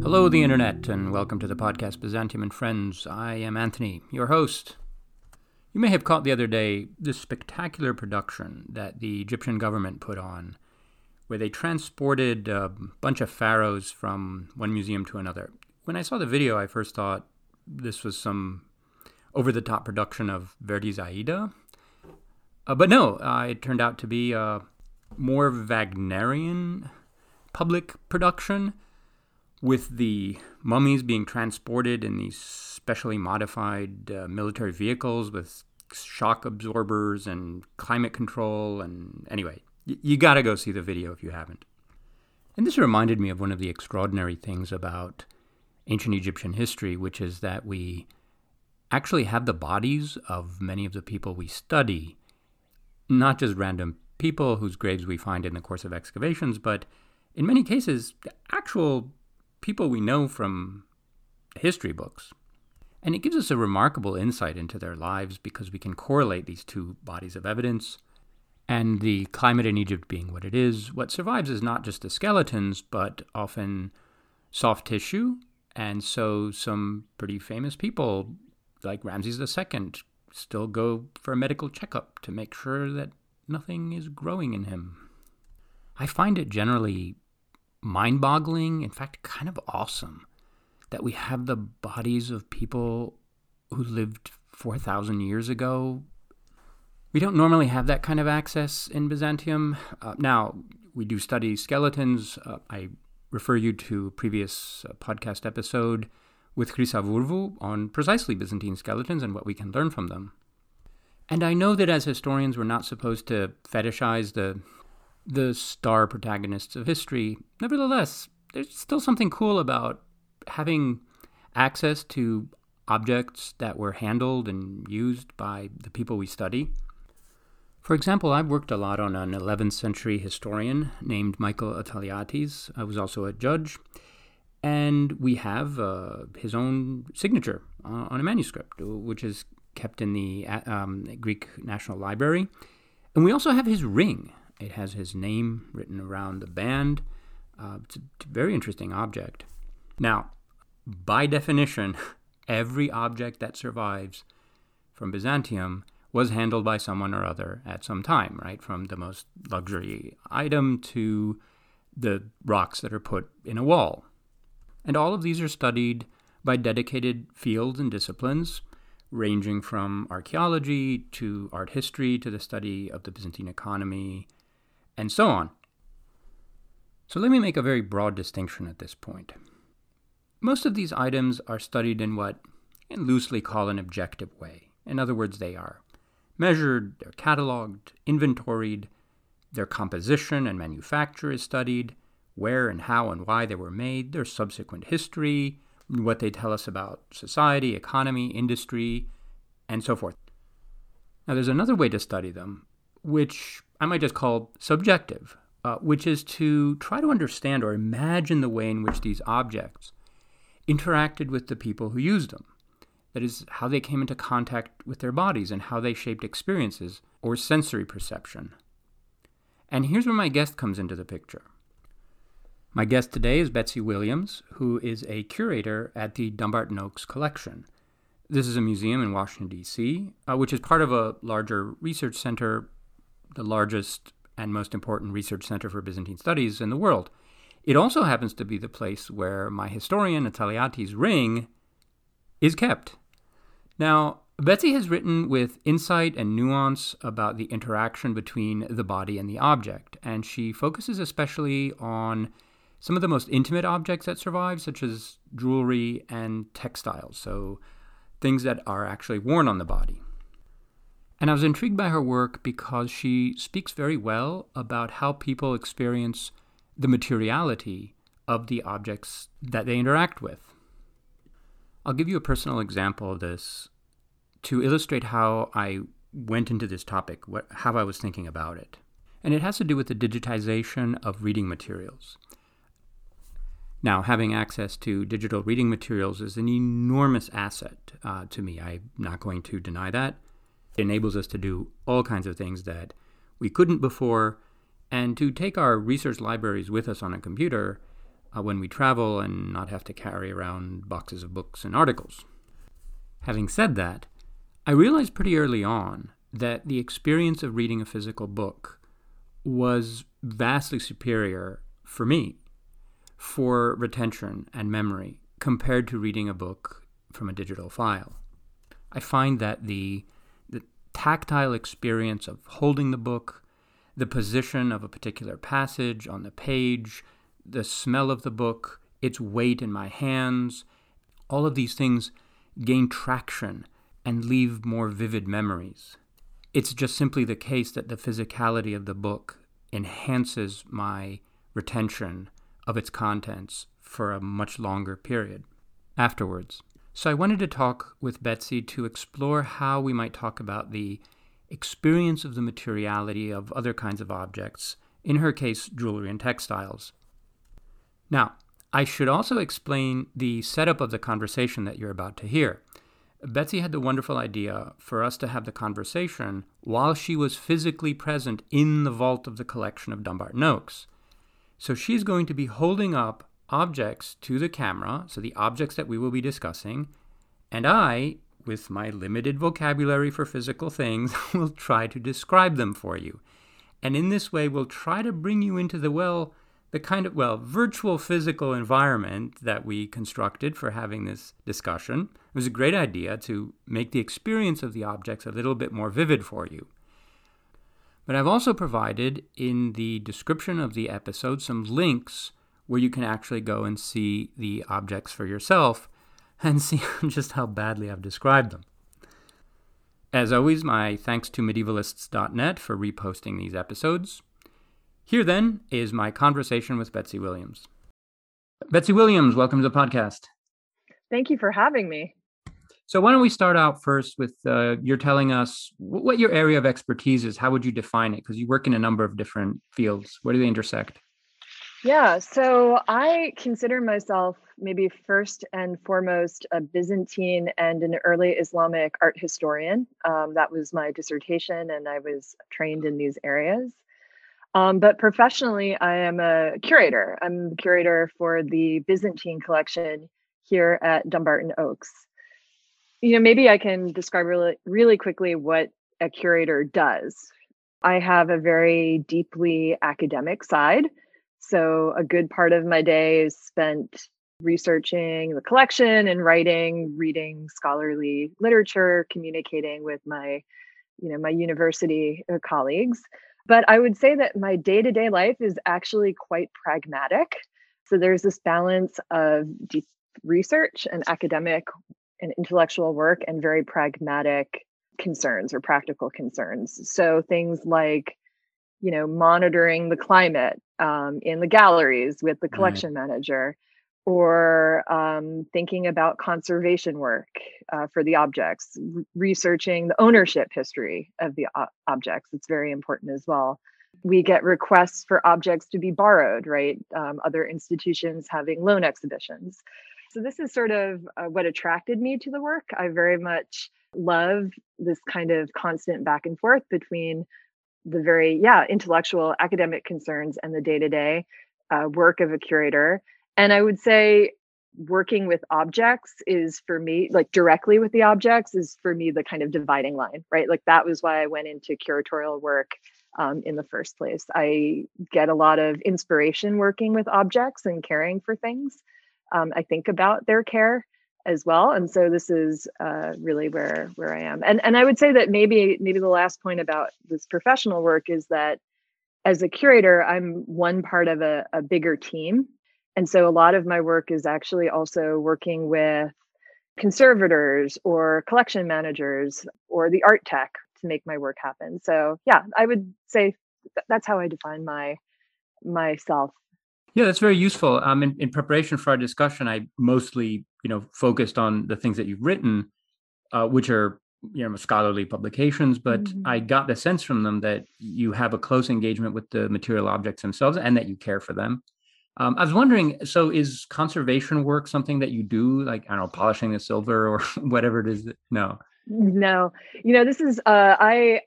Hello, the Internet, and welcome to the podcast Byzantium and Friends. I am Anthony, your host. You may have caught the other day this spectacular production that the Egyptian government put on, where they transported a bunch of pharaohs from one museum to another. When I saw the video, I first thought this was some over-the-top production of Verdi's Aida. But no, it turned out to be a more Wagnerian public production, with the mummies being transported in these specially modified military vehicles with shock absorbers and climate control. And anyway, you gotta go see the video if you haven't. And this reminded me of one of the extraordinary things about ancient Egyptian history, which is that we actually have the bodies of many of the people we study, not just random people whose graves we find in the course of excavations, but in many cases, actual people we know from history books. And it gives us a remarkable insight into their lives because we can correlate these two bodies of evidence. And the climate in Egypt being what it is, what survives is not just the skeletons, but often soft tissue. And so some pretty famous people, like Ramses II, still go for a medical checkup to make sure that nothing is growing in him. I find it generally mind-boggling, in fact, kind of awesome, that we have the bodies of people who lived 4,000 years ago. We don't normally have that kind of access in Byzantium. Now, we do study skeletons. I refer you to a previous podcast episode with Chrysavurvu on precisely Byzantine skeletons and what we can learn from them. And I know that as historians we're not supposed to fetishize the star protagonists of history. Nevertheless, there's still something cool about having access to objects that were handled and used by the people we study. For example, I've worked a lot on an 11th century historian named Michael Attaleiates. I was also a judge. And we have his own signature on a manuscript, which is kept in the Greek National Library. And we also have his ring. It has his name written around the band. It's a very interesting object. Now, by definition, every object that survives from Byzantium was handled by someone or other at some time, right? From the most luxury item to the rocks that are put in a wall. And all of these are studied by dedicated fields and disciplines, ranging from archaeology to art history to the study of the Byzantine economy, and so on. So let me make a very broad distinction at this point. Most of these items are studied in what I can loosely call an objective way. In other words, they are measured, they're cataloged, inventoried, their composition and manufacture is studied, where and how and why they were made, their subsequent history, what they tell us about society, economy, industry, and so forth. Now, there's another way to study them, which I might just call subjective, which is to try to understand or imagine the way in which these objects interacted with the people who used them. That is, how they came into contact with their bodies and how they shaped experiences or sensory perception. And here's where my guest comes into the picture. My guest today is Betsy Williams, who is a curator at the Dumbarton Oaks collection. This is a museum in Washington, D.C., which is part of a larger research center, the largest and most important research center for Byzantine studies in the world. It also happens to be the place where my historian Attaleiates' ring is kept. Now, Betsy has written with insight and nuance about the interaction between the body and the object, and she focuses especially on some of the most intimate objects that survive, such as jewelry and textiles, so things that are actually worn on the body. And I was intrigued by her work because she speaks very well about how people experience the materiality of the objects that they interact with. I'll give you a personal example of this to illustrate how I went into this topic, how I was thinking about it. And it has to do with the digitization of reading materials. Now, having access to digital reading materials is an enormous asset to me. I'm not going to deny that. It enables us to do all kinds of things that we couldn't before, and to take our research libraries with us on a computer when we travel and not have to carry around boxes of books and articles. Having said that, I realized pretty early on that the experience of reading a physical book was vastly superior for me for retention and memory compared to reading a book from a digital file. I find that the tactile experience of holding the book, the position of a particular passage on the page, the smell of the book, its weight in my hands, all of these things gain traction and leave more vivid memories. It's just simply the case that the physicality of the book enhances my retention of its contents for a much longer period afterwards. So I wanted to talk with Betsy to explore how we might talk about the experience of the materiality of other kinds of objects, in her case, jewelry and textiles. Now, I should also explain the setup of the conversation that you're about to hear. Betsy had the wonderful idea for us to have the conversation while she was physically present in the vault of the collection of Dumbarton Oaks. So she's going to be holding up objects to the camera, so the objects that we will be discussing, and I, with my limited vocabulary for physical things, will try to describe them for you. And in this way, we'll try to bring you into the kind of virtual physical environment that we constructed for having this discussion. It was a great idea to make the experience of the objects a little bit more vivid for you. But I've also provided in the description of the episode some links where you can actually go and see the objects for yourself and see just how badly I've described them. As always, my thanks to medievalists.net for reposting these episodes. Here, then, is my conversation with Betsy Williams. Betsy Williams, welcome to the podcast. Thank you for having me. So why don't we start out first with you're telling us what your area of expertise is. How would you define it? Because you work in a number of different fields. Where do they intersect? Yeah, so I consider myself maybe first and foremost a Byzantine and an early Islamic art historian. That was my dissertation, and I was trained in these areas. But professionally, I am a curator. I'm the curator for the Byzantine collection here at Dumbarton Oaks. You know, maybe I can describe really quickly what a curator does. I have a very deeply academic side. So a good part of my day is spent researching the collection and writing, reading scholarly literature, communicating with my university colleagues. But I would say that my day-to-day life is actually quite pragmatic. So there's this balance of deep research and academic and intellectual work and very pragmatic concerns or practical concerns. So things like, monitoring the climate in the galleries with the collection manager, or thinking about conservation work for the objects, researching the ownership history of the objects. It's very important as well. We get requests for objects to be borrowed, right? Other institutions having loan exhibitions. So this is sort of what attracted me to the work. I very much love this kind of constant back and forth between the very intellectual academic concerns and the day-to-day work of a curator. And I would say working with objects is for me, like directly with the objects is for me the kind of dividing line, right? Like that was why I went into curatorial work in the first place. I get a lot of inspiration working with objects and caring for things. I think about their care as well. And so this is really where I am. And I would say that maybe the last point about this professional work is that as a curator, I'm one part of a bigger team. And so a lot of my work is actually also working with conservators or collection managers or the art tech to make my work happen. So I would say that's how I define myself. Yeah, that's very useful. In preparation for our discussion, I mostly, focused on the things that you've written, which are, scholarly publications, but I got the sense from them that you have a close engagement with the material objects themselves and that you care for them. I was wondering, so is conservation work something that you do, like, polishing the silver or whatever it is? No. No, you know, this is I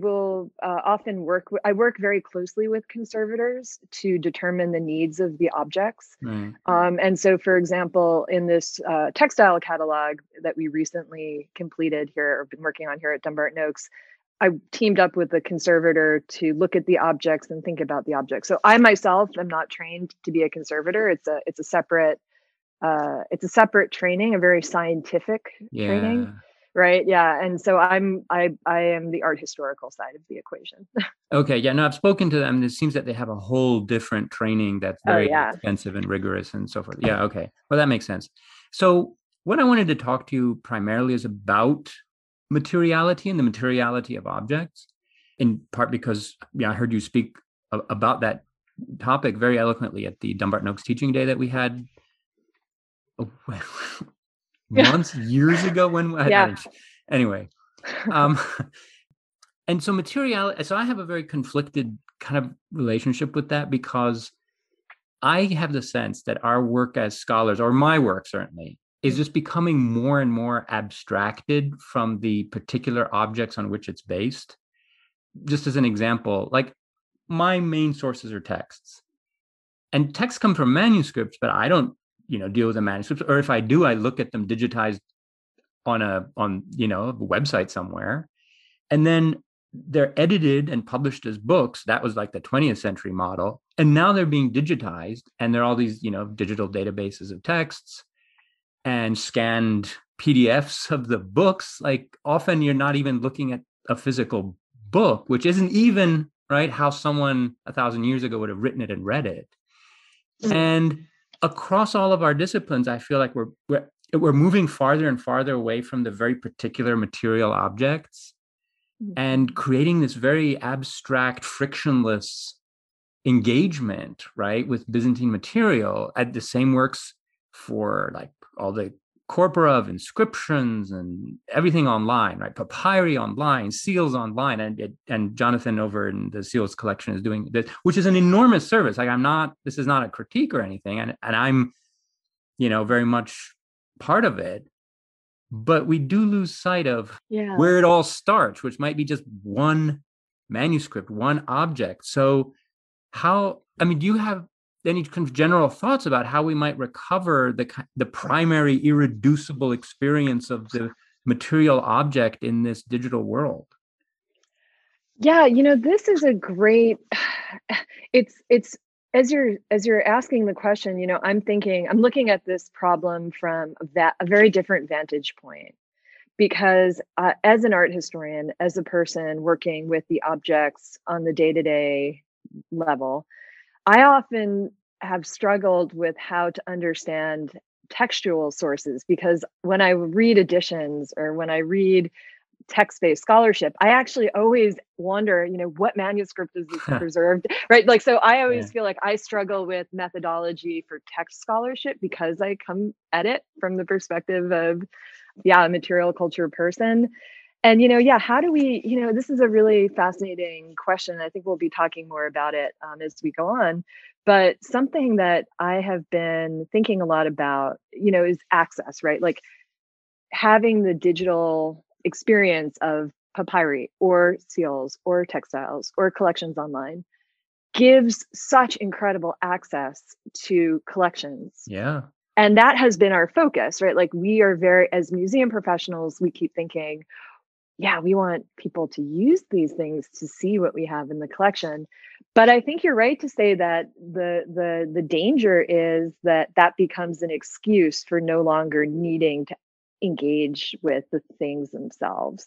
will often work very closely with conservators to determine the needs of the objects. Right. And so, for example, in this textile catalog that we recently completed here or been working on here at Dumbarton Oaks, I teamed up with the conservator to look at the objects and think about the objects. So I myself am not trained to be a conservator. It's a separate training, a very scientific training. Right. Yeah. And so I am the art historical side of the equation. Okay. Yeah. No, I've spoken to them. It seems that they have a whole different training that's very expensive and rigorous and so forth. Yeah. Okay. Well, that makes sense. So what I wanted to talk to you primarily is about materiality and the materiality of objects, in part because I heard you speak about that topic very eloquently at the Dumbarton Oaks teaching day that we had. Oh, well. Months, years ago when anyway. And so materiality, so I have a very conflicted kind of relationship with that, because I have the sense that our work as scholars, or my work certainly, is just becoming more and more abstracted from the particular objects on which it's based. Just as an example, like my main sources are texts. And texts come from manuscripts, but I don't deal with the manuscripts, or if I do, I look at them digitized on a website somewhere, and then they're edited and published as books. That was like the 20th century model, and now they're being digitized, and there are all these digital databases of texts and scanned PDFs of the books. Like often, you're not even looking at a physical book, which isn't even right how someone 1,000 years ago would have written it and read it, and across all of our disciplines, I feel like we're moving farther and farther away from the very particular material objects and creating this very abstract, frictionless engagement, right, with Byzantine material. At the same works for like all the corpora of inscriptions and everything online, right? Papyri online, seals online, and Jonathan over in the seals collection is doing this, which is an enormous service. Like this is not a critique or anything, and I'm, very much part of it, but we do lose sight of where it all starts, which might be just one manuscript, one object. So do you have any kind of general thoughts about how we might recover the primary irreducible experience of the material object in this digital world? Yeah, this is a great, it's as you're asking the question, I'm looking at this problem from a very different vantage point, because as an art historian, as a person working with the objects on the day-to-day level, I often have struggled with how to understand textual sources, because when I read editions or when I read text-based scholarship, I actually always wonder, what manuscript is this preserved, right? Like, so I always feel like I struggle with methodology for text scholarship because I come at it from the perspective of, a material culture person. And, how do we, this is a really fascinating question. I think we'll be talking more about it as we go on. But something that I have been thinking a lot about, is access, right? Like having the digital experience of papyri or seals or textiles or collections online gives such incredible access to collections. Yeah. And that has been our focus, right? Like we are as museum professionals, we keep thinking, we want people to use these things to see what we have in the collection. But I think you're right to say that the danger is that becomes an excuse for no longer needing to engage with the things themselves.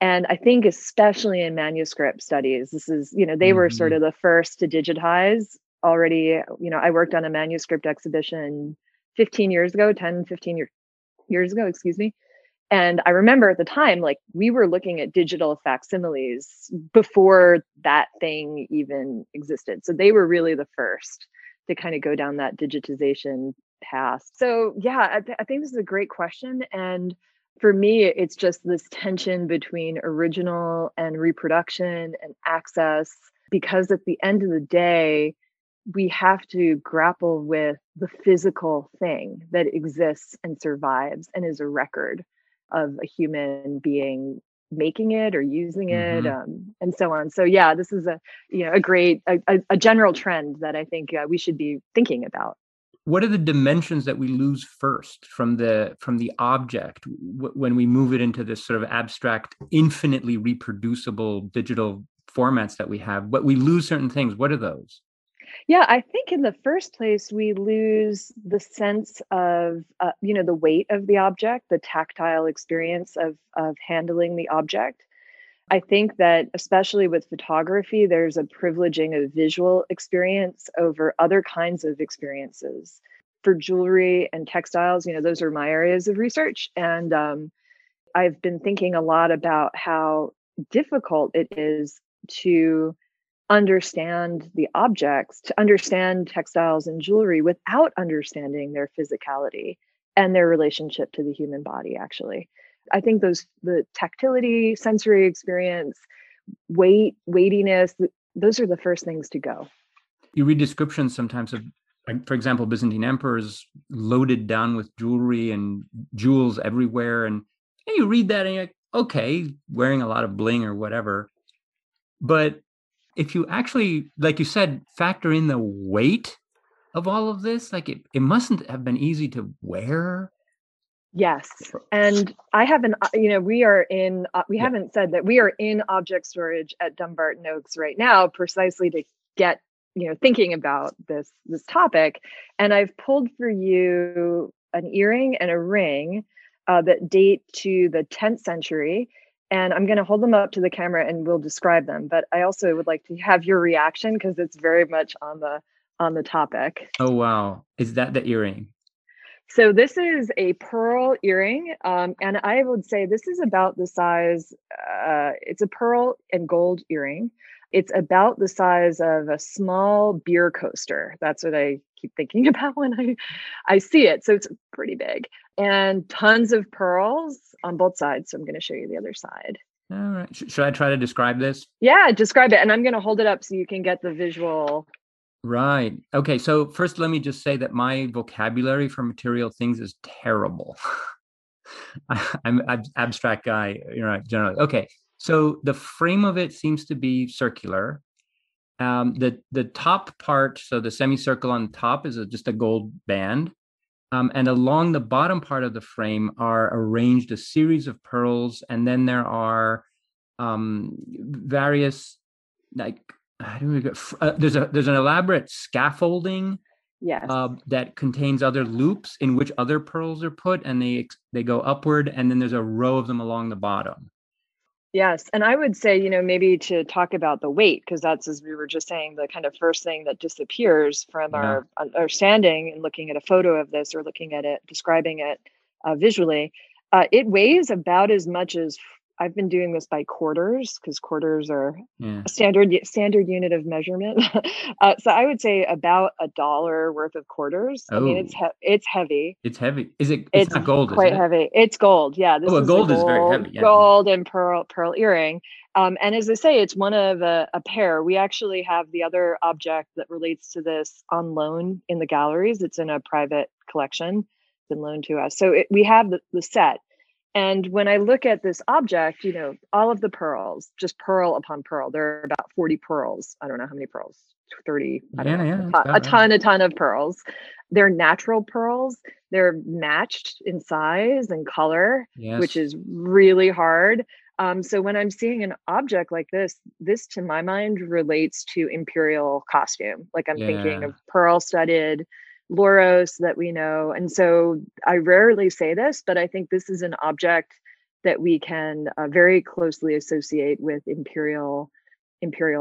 And I think especially in manuscript studies, this is, they were sort of the first to digitize already. I worked on a manuscript exhibition 15 years ago, excuse me. And I remember at the time, like we were looking at digital facsimiles before that thing even existed. So they were really the first to kind of go down that digitization path. So I think this is a great question. And for me, it's just this tension between original and reproduction and access, because at the end of the day, we have to grapple with the physical thing that exists and survives and is a record. of a human being making it or using it, and so on. So yeah, this is a great general trend that I think we should be thinking about. What are the dimensions that we lose first from the object when we move it into this sort of abstract, infinitely reproducible digital formats that we have? But we lose certain things. What are those? Yeah, I think in the first place, we lose the sense of, the weight of the object, the tactile experience of handling the object. I think that especially with photography, there's a privileging of visual experience over other kinds of experiences. For jewelry and textiles, those are my areas of research. And I've been thinking a lot about how difficult it is to understand the objects, to understand textiles and jewelry without understanding their physicality and their relationship to the human body, actually. I think the tactility, sensory experience, weight, weightiness, those are the first things to go. You read descriptions sometimes of, for example, Byzantine emperors loaded down with jewelry and jewels everywhere. And you read that and you're like, okay, wearing a lot of bling or whatever. But if you actually, like you said, factor in the weight of all of this, like it mustn't have been easy to wear. Yes. And I haven't, we haven't said that we are in object storage at Dumbarton Oaks right now, precisely to get, thinking about this topic. And I've pulled for you an earring and a ring that date to the 10th century. And I'm going to hold them up to the camera and we'll describe them. But I also would like to have your reaction because it's very much on the topic. Oh, wow. Is that the earring? So this is a pearl earring, and I would say this is about the size, it's a pearl and gold earring. It's about the size of a small beer coaster. That's what I keep thinking about when I see it. So it's pretty big and tons of pearls on both sides. So I'm going to show you the other side. All right. Should I try to describe this? Yeah, describe it. And I'm going to hold it up so you can get the visual. Right. Okay. So first, let me just say that my vocabulary for material things is terrible. I'm an abstract guy, generally. Okay. So the frame of it seems to be circular. The top part, so the semicircle on top is just a gold band. And along the bottom part of the frame are arranged a series of pearls. And then there are various, there's an elaborate scaffolding, yes, that contains other loops in which other pearls are put, and they go upward, and then there's a row of them along the bottom. Yes, and I would say maybe to talk about the weight, because that's, as we were just saying, the kind of first thing that disappears from our understanding and looking at a photo of this or looking at it, describing it visually. It weighs about as much as. I've been doing this by quarters because quarters are a standard unit of measurement. So I would say about $1 worth of quarters. Oh. I mean, it's heavy. It's heavy. Is it? It's not gold. Quite heavy. It's gold. Yeah. This is very heavy. Yeah. Gold and pearl earring. And as I say, it's one of a pair. We actually have the other object that relates to this on loan in the galleries. It's in a private collection. It's been loaned to us. So we have the set. And when I look at this object, all of the pearls, just pearl upon pearl, there are about 40 pearls. I don't know how many pearls, 30, a ton of pearls. They're natural pearls. They're matched in size and color, yes, which is really hard. So when I'm seeing an object like this to my mind relates to imperial costume. Like I'm thinking of pearl studded Loros that we know. And so I rarely say this, but I think this is an object that we can very closely associate with imperial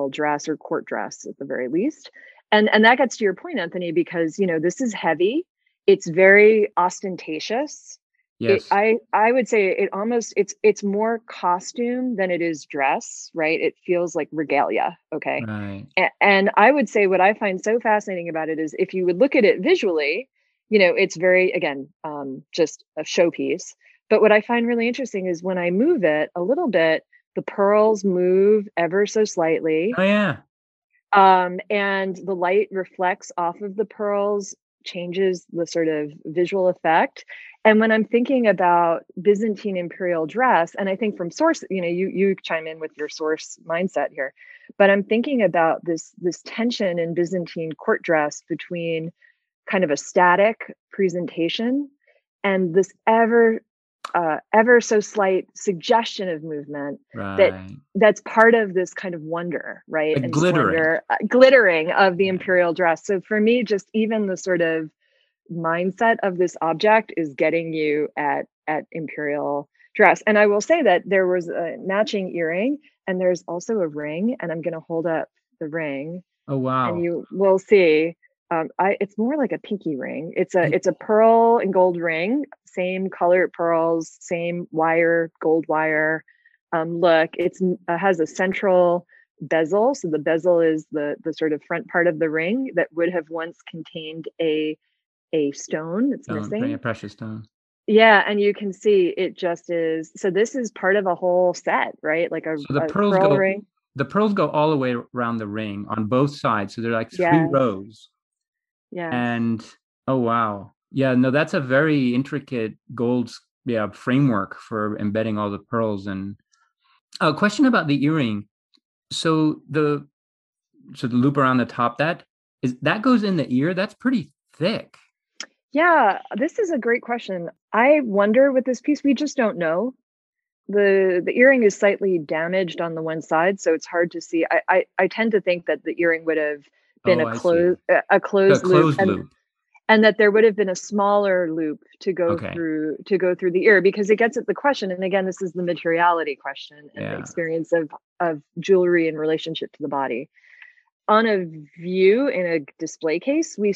dress or court dress at the very least. And that gets to your point, Anthony, because, this is heavy. It's very ostentatious. Yes. I would say it almost, it's more costume than it is dress, right? It feels like regalia, okay? Right. And I would say what I find so fascinating about it is if you would look at it visually, it's very, again, just a showpiece. But what I find really interesting is when I move it a little bit, the pearls move ever so slightly. Oh, yeah. And the light reflects off of the pearls changes the sort of visual effect. And when I'm thinking about Byzantine imperial dress, and I think from source, you know, you chime in with your source mindset here, but I'm thinking about this tension in Byzantine court dress between kind of a static presentation and this ever so slight suggestion of movement, right, that's part of this kind of wonder, right? And glittering of the imperial dress. So for me, just even the sort of mindset of this object is getting you at imperial dress. And I will say that there was a matching earring, and there's also a ring, and I'm going to hold up the ring. Oh wow! And you will see. It's more like a pinky ring. It's a pearl and gold ring, same color pearls, same wire, gold wire. Look, it has a central bezel. So the bezel is the sort of front part of the ring that would have once contained a stone that's missing. A precious stone. Yeah, and you can see it just is. So this is part of a whole set, right? Like a pearl ring. The pearls go all the way around the ring on both sides. So they're like three rows. Yeah. And oh wow. Yeah, no, that's a very intricate gold framework for embedding all the pearls. And a question about the earring. So the loop around the top, that goes in the ear. That's pretty thick. Yeah, this is a great question. I wonder with this piece, we just don't know. The earring is slightly damaged on the one side, so it's hard to see. I tend to think that the earring would have been a closed loop. And that there would have been a smaller loop to go through the ear, because it gets at the question. And again, this is the materiality question and the experience of jewelry in relationship to the body. On a view in a display case, we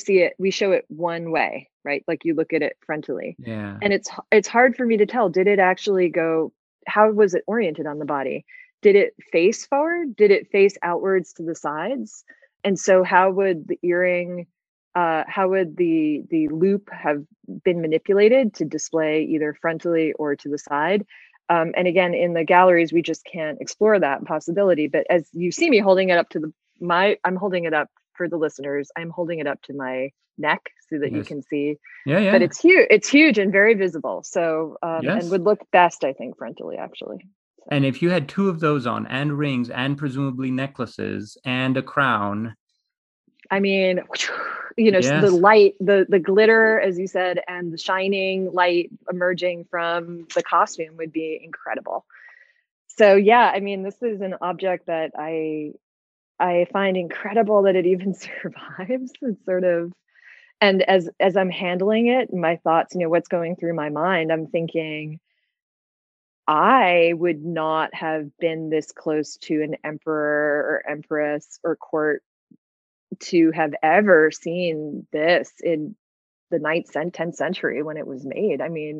show it one way, right? Like you look at it frontally. Yeah. And it's hard for me to tell, did it actually go, how was it oriented on the body? Did it face forward? Did it face outwards to the sides? And so how would the earring, the loop have been manipulated to display either frontally or to the side? And again, in the galleries, we just can't explore that possibility. But as you see me holding it up to I'm holding it up for the listeners. I'm holding it up to my neck so that you can see. Yeah, yeah. But it's huge and very visible. So, and would look best, I think, frontally, actually. So. And if you had two of those on, and rings, and presumably necklaces, and a crown. I mean, the light, the glitter, as you said, and the shining light emerging from the costume would be incredible. So, yeah, I mean, this is an object that I find incredible that it even survives. It's sort of, and as I'm handling it, my thoughts, you know, what's going through my mind, I'm thinking, I would not have been this close to an emperor or empress or court to have ever seen this in the 9th and 10th century when it was made. I mean,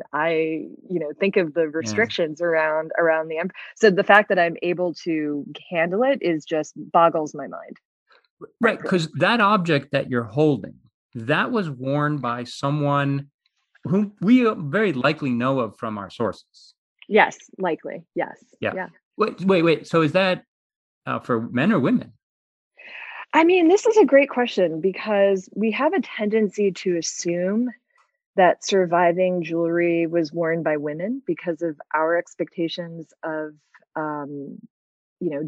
think of the restrictions around the empire. So the fact that I'm able to handle it is just boggles my mind. Right, because that object that you're holding, that was worn by someone whom we very likely know of from our sources. Yes, likely. Yes. Yeah. Yeah. Wait. So is that for men or women? I mean, this is a great question because we have a tendency to assume that surviving jewelry was worn by women because of our expectations of,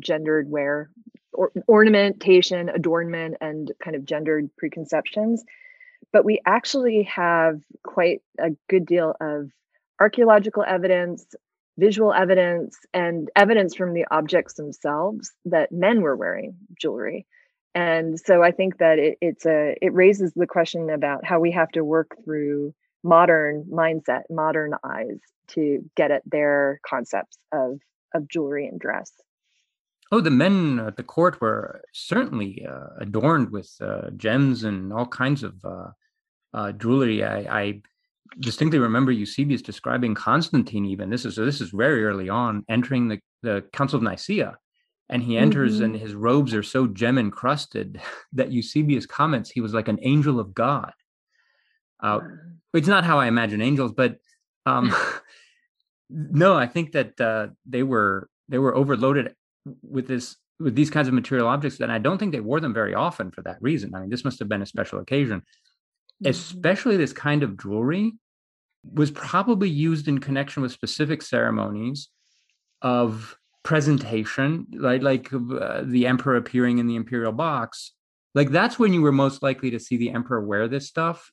gendered wear, ornamentation, adornment, and kind of gendered preconceptions. But we actually have quite a good deal of archaeological evidence, visual evidence, and evidence from the objects themselves that men were wearing jewelry. And so I think that it raises the question about how we have to work through modern mindset, modern eyes to get at their concepts of jewelry and dress. Oh, the men at the court were certainly adorned with gems and all kinds of jewelry. I distinctly remember Eusebius describing Constantine even. This is very early on, entering the Council of Nicaea. And he enters and his robes are so gem encrusted that Eusebius comments he was like an angel of God. It's not how I imagine angels, but no, I think that they were overloaded with these kinds of material objects, and I don't think they wore them very often for that reason. I mean, this must have been a special occasion. especially this kind of jewelry, was probably used in connection with specific ceremonies of presentation, like the emperor appearing in the imperial box. Like that's when you were most likely to see the emperor wear this stuff,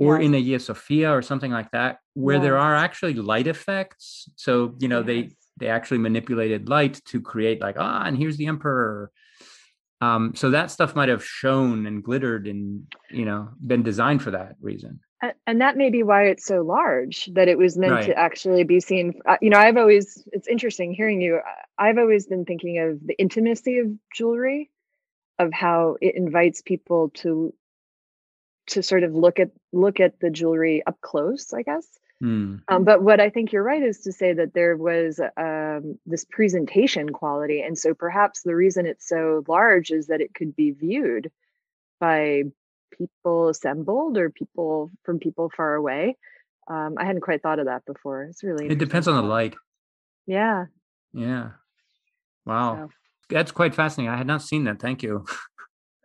or in Hagia Sophia or something like that, where there are actually light effects. So, you know, they actually manipulated light to create like, and here's the emperor. So that stuff might have shown and glittered and, you know, been designed for that reason. And that may be why it's so large, that it was meant to actually be seen. You know, it's interesting hearing you. I've always been thinking of the intimacy of jewelry, of how it invites people to sort of look at the jewelry up close, I guess. But what I think you're right is to say that there was this presentation quality. And so perhaps the reason it's so large is that it could be viewed by people assembled or people far away. I hadn't quite thought of that before. It's really, it depends on the light. Yeah. Wow. So. That's quite fascinating. I had not seen that. Thank you.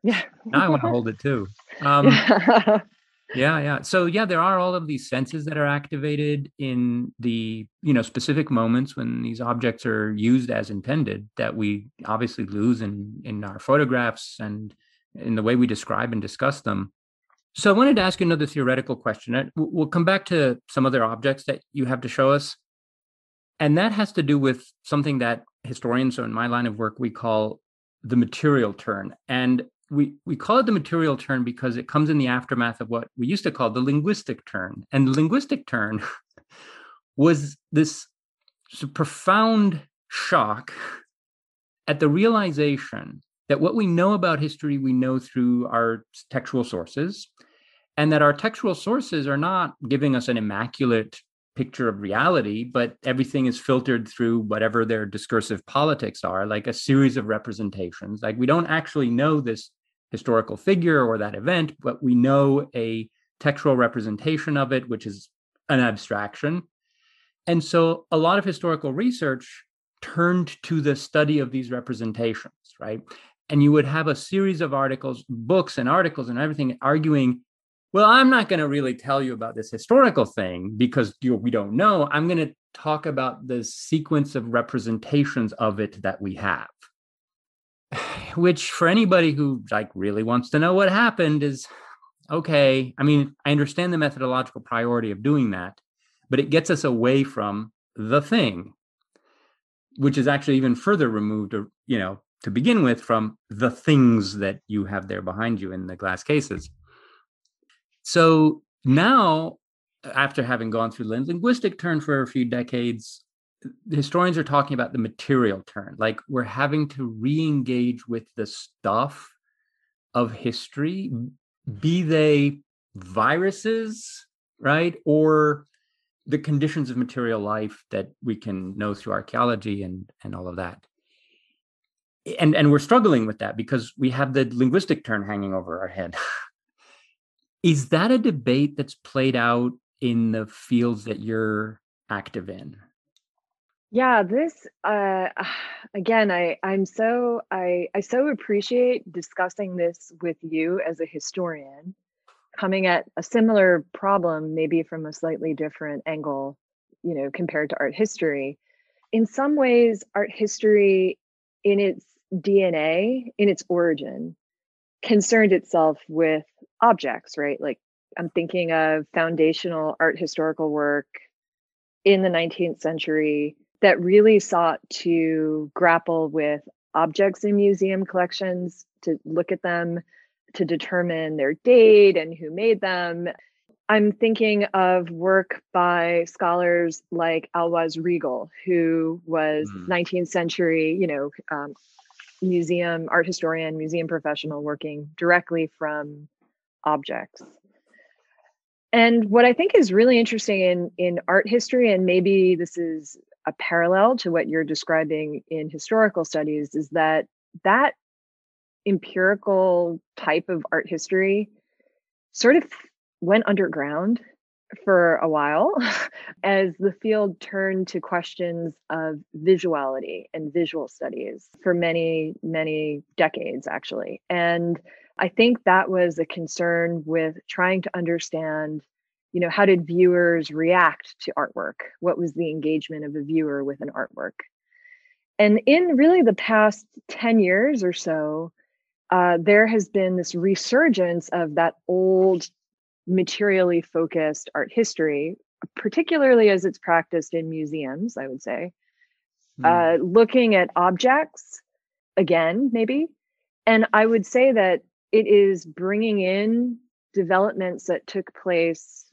Yeah. Now I want to hold it too. Yeah. So yeah, there are all of these senses that are activated in the, you know, specific moments when these objects are used as intended that we obviously lose in our photographs and in the way we describe and discuss them. So I wanted to ask you another theoretical question. We'll come back to some other objects that you have to show us. And that has to do with something that historians, so in my line of work, we call the material turn. And we call it the material turn because it comes in the aftermath of what we used to call the linguistic turn. And the linguistic turn was this profound shock at the realization that what we know about history, we know through our textual sources, and that our textual sources are not giving us an immaculate picture of reality, but everything is filtered through whatever their discursive politics are, like a series of representations. Like we don't actually know this historical figure or that event, but we know a textual representation of it, which is an abstraction. And so a lot of historical research turned to the study of these representations, right? And you would have a series of articles, books and articles and everything arguing, well, I'm not going to really tell you about this historical thing because we don't know. I'm going to talk about the sequence of representations of it that we have, which for anybody who like really wants to know what happened is, okay, I mean, I understand the methodological priority of doing that, but it gets us away from the thing, which is actually even further removed, you know, to begin with from the things that you have there behind you in the glass cases. So now, after having gone through the linguistic turn for a few decades, historians are talking about the material turn. Like we're having to re-engage with the stuff of history, be they viruses, right? Or the conditions of material life that we can know through archaeology and all of that. And we're struggling with that because we have the linguistic turn hanging over our head. Is that a debate that's played out in the fields that you're active in? Yeah, this, again, I so appreciate discussing this with you as a historian, coming at a similar problem, maybe from a slightly different angle, you know, compared to art history. In some ways, art history in its DNA, in its origin, concerned itself with objects, right? Like I'm thinking of foundational art historical work in the 19th century that really sought to grapple with objects in museum collections, to look at them, to determine their date and who made them. I'm thinking of work by scholars like Alois Riegl, who was 19th century, you know, museum art historian, museum professional working directly from objects. And what I think is really interesting in art history, and maybe this is a parallel to what you're describing in historical studies, is that empirical type of art history sort of went underground for a while as the field turned to questions of visuality and visual studies for many, many decades, actually. And I think that was a concern with trying to understand, you know, how did viewers react to artwork? What was the engagement of a viewer with an artwork? And in really the past 10 years or so, there has been this resurgence of that old materially focused art history, particularly as it's practiced in museums, I would say, looking at objects again, maybe. And I would say that it is bringing in developments that took place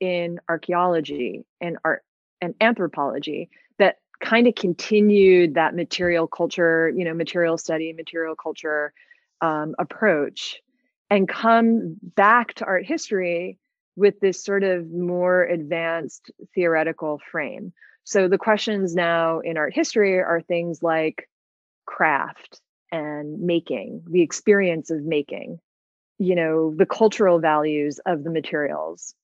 in archaeology and art and anthropology that kind of continued that material culture, you know, material study, material culture approach, and come back to art history with this sort of more advanced theoretical frame. So the questions now in art history are things like craft and making, the experience of making, you know, the cultural values of the materials,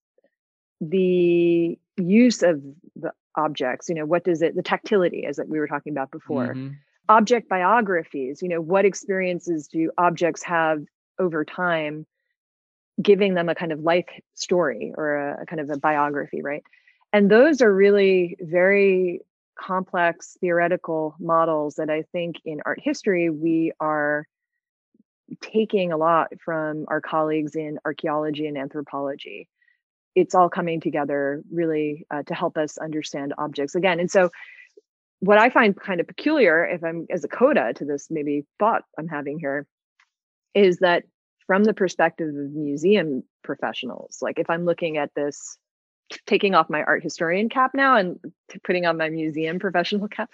the use of the objects, you know, what does it, the tactility, as we were talking about before, object biographies, you know, what experiences do objects have over time, giving them a kind of life story or a kind of a biography, right? And those are really very complex theoretical models that I think in art history, we are taking a lot from our colleagues in archaeology and anthropology. It's all coming together really to help us understand objects again. And so what I find kind of peculiar, if I'm as a coda to this maybe thought I'm having here, is that from the perspective of museum professionals, like if I'm looking at this, taking off my art historian cap now and putting on my museum professional cap,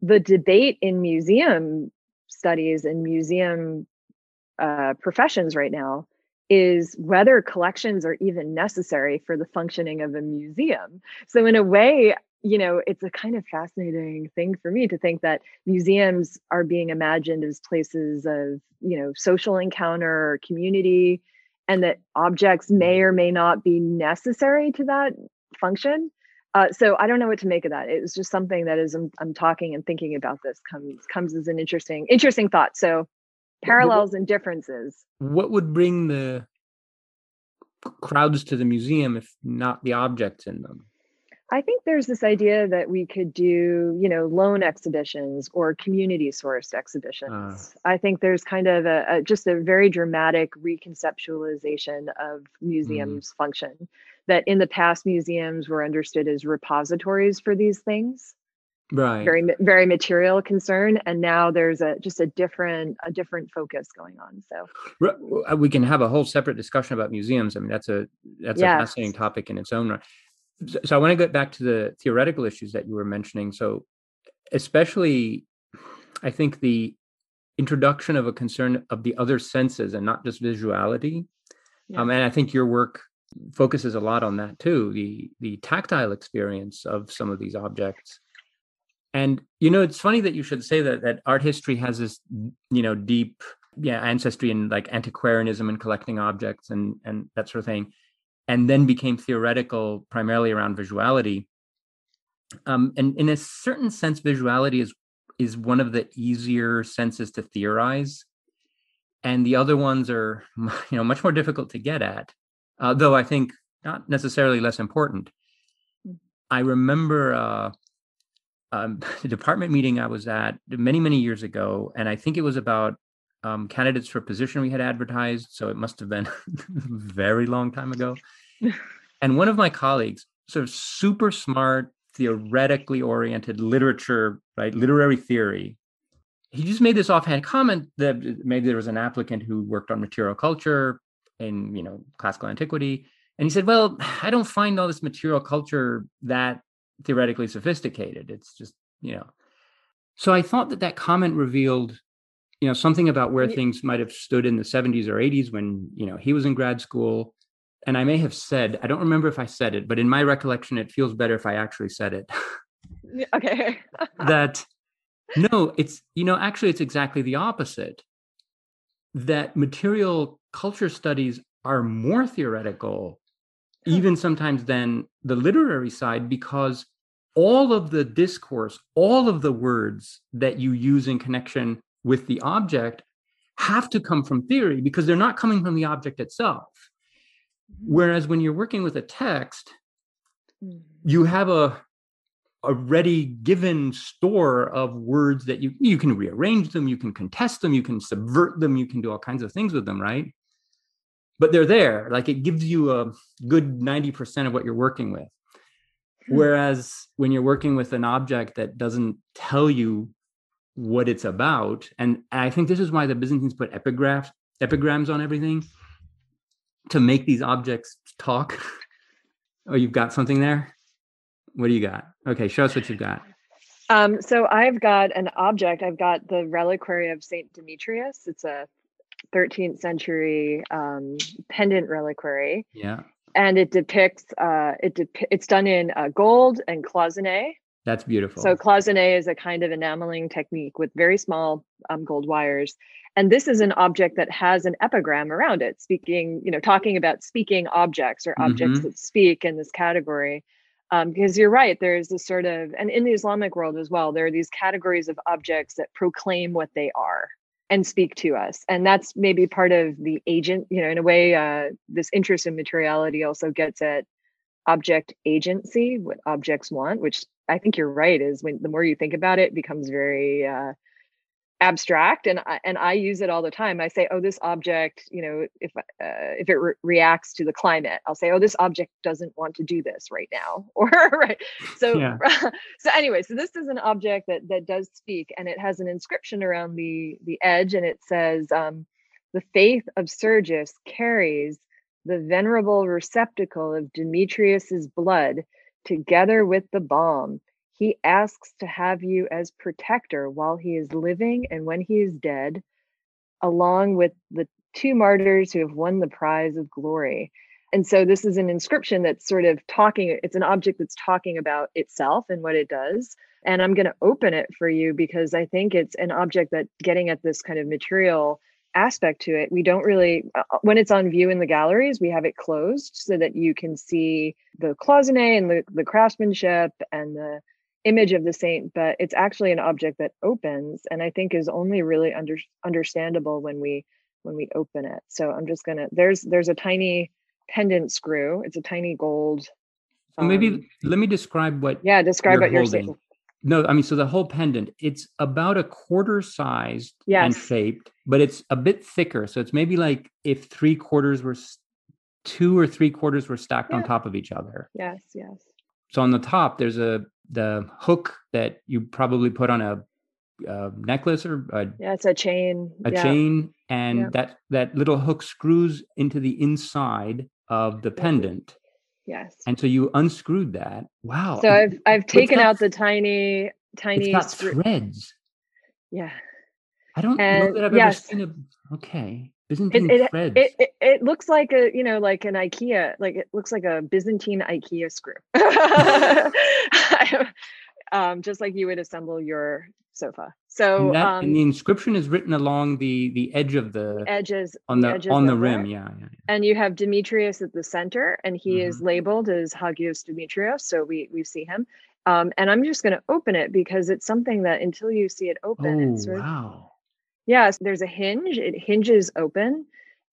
the debate in museum studies and museum professions right now is whether collections are even necessary for the functioning of a museum. So in a way, you know, it's a kind of fascinating thing for me to think that museums are being imagined as places of, you know, social encounter or community, and that objects may or may not be necessary to that function. So I don't know what to make of that. It was just something that as I'm talking and thinking about this comes as an interesting thought. So parallels and differences. What would bring the crowds to the museum if not the objects in them? I think there's this idea that we could do, you know, loan exhibitions or community sourced exhibitions. I think there's kind of a very dramatic reconceptualization of museums' function, that in the past museums were understood as repositories for these things. Right. Very, very material concern. And now there's a different focus going on. So we can have a whole separate discussion about museums. I mean, that's a fascinating topic in its own right. So I want to get back to the theoretical issues that you were mentioning. So especially, I think the introduction of a concern of the other senses and not just visuality. Yeah. And I think your work focuses a lot on that too, the tactile experience of some of these objects. And, you know, it's funny that you should say that art history has this, you know, deep ancestry in like antiquarianism and collecting objects and that sort of thing, and then became theoretical primarily around visuality. And in a certain sense, visuality is one of the easier senses to theorize. And the other ones are, you know, much more difficult to get at, though I think not necessarily less important. I remember a department meeting I was at many, many years ago, and I think it was about candidates for a position we had advertised, so it must have been very long time ago. And one of my colleagues, sort of super smart, theoretically oriented literature, right, literary theory, he just made this offhand comment that maybe there was an applicant who worked on material culture in, you know, classical antiquity, and he said, "Well, I don't find all this material culture that theoretically sophisticated. It's just, you know." So I thought that comment revealed, you know, something about where things might have stood in the 70s or 80s when, you know, he was in grad school. And I may have said, I don't remember if I said it, but in my recollection, it feels better if I actually said it. Okay. That, no, it's, you know, actually, it's exactly the opposite. That material culture studies are more theoretical, even sometimes than the literary side, because all of the discourse, all of the words that you use in connection with the object have to come from theory because they're not coming from the object itself. Whereas when you're working with a text, you have a ready given store of words that you can rearrange them, you can contest them, you can subvert them, you can do all kinds of things with them, right? But they're there, like it gives you a good 90% of what you're working with. Whereas when you're working with an object that doesn't tell you what it's about, and I think this is why the Byzantines put epigrams on everything, to make these objects talk. Oh, you've got something there? What do you got? Okay, show us what you've got. So I've got an object. I've got the reliquary of St. Demetrius. It's a 13th century pendant reliquary. Yeah. And it depicts, it's done in gold and cloisonné. That's beautiful. So cloisonné is a kind of enameling technique with very small gold wires. And this is an object that has an epigram around it, talking about speaking objects or objects that speak in this category. Because you're right, there's this sort of, and in the Islamic world as well, there are these categories of objects that proclaim what they are and speak to us. And that's maybe part of the agent, in a way, this interest in materiality also gets at object agency, what objects want, which I think you're right, is when the more you think about it, it becomes very abstract. And I use it all the time. I say, oh, this object, if it reacts to the climate, I'll say, oh, this object doesn't want to do this right now. Or right. So yeah. So anyway, so this is an object that does speak, and it has an inscription around the edge, and it says, the faith of Sergius carries the venerable receptacle of Demetrius's blood together with the balm. He asks to have you as protector while he is living and when he is dead, along with the two martyrs who have won the prize of glory. And so this is an inscription that's sort of talking, it's an object that's talking about itself and what it does. And I'm going to open it for you because I think it's an object that, getting at this kind of material aspect to it, we don't really, when it's on view in the galleries, we have it closed so that you can see the cloisonné and the craftsmanship and the image of the saint, but it's actually an object that opens, and I think is only really understandable when we open it. So I'm just gonna, there's a tiny pendant screw. It's a tiny gold. Maybe let me describe what. Yeah, describe what you're saying. No, I mean, so the whole pendant, it's about a quarter sized and shaped, but it's a bit thicker. So it's maybe like if two or three quarters were stacked on top of each other. Yes, yes. So on the top, there's the hook that you probably put on a necklace or it's a chain. A chain, and that little hook screws into the inside of the pendant. Yes. And so you unscrewed that. Wow. So I've taken out the tiny. It's got threads. Yeah. I don't know that I've ever seen a. Okay. Byzantine threads. It looks like a, like an IKEA, like it looks like a Byzantine IKEA screw. Just like you would assemble your sofa. So and the inscription is written along the edge of the edges on the rim. Yeah. And you have Demetrius at the center, and he is labeled as Hagios Demetrios. So we see him. And I'm just going to open it because it's something that until you see it open, it's really, wow. Yes, there's a hinge. It hinges open,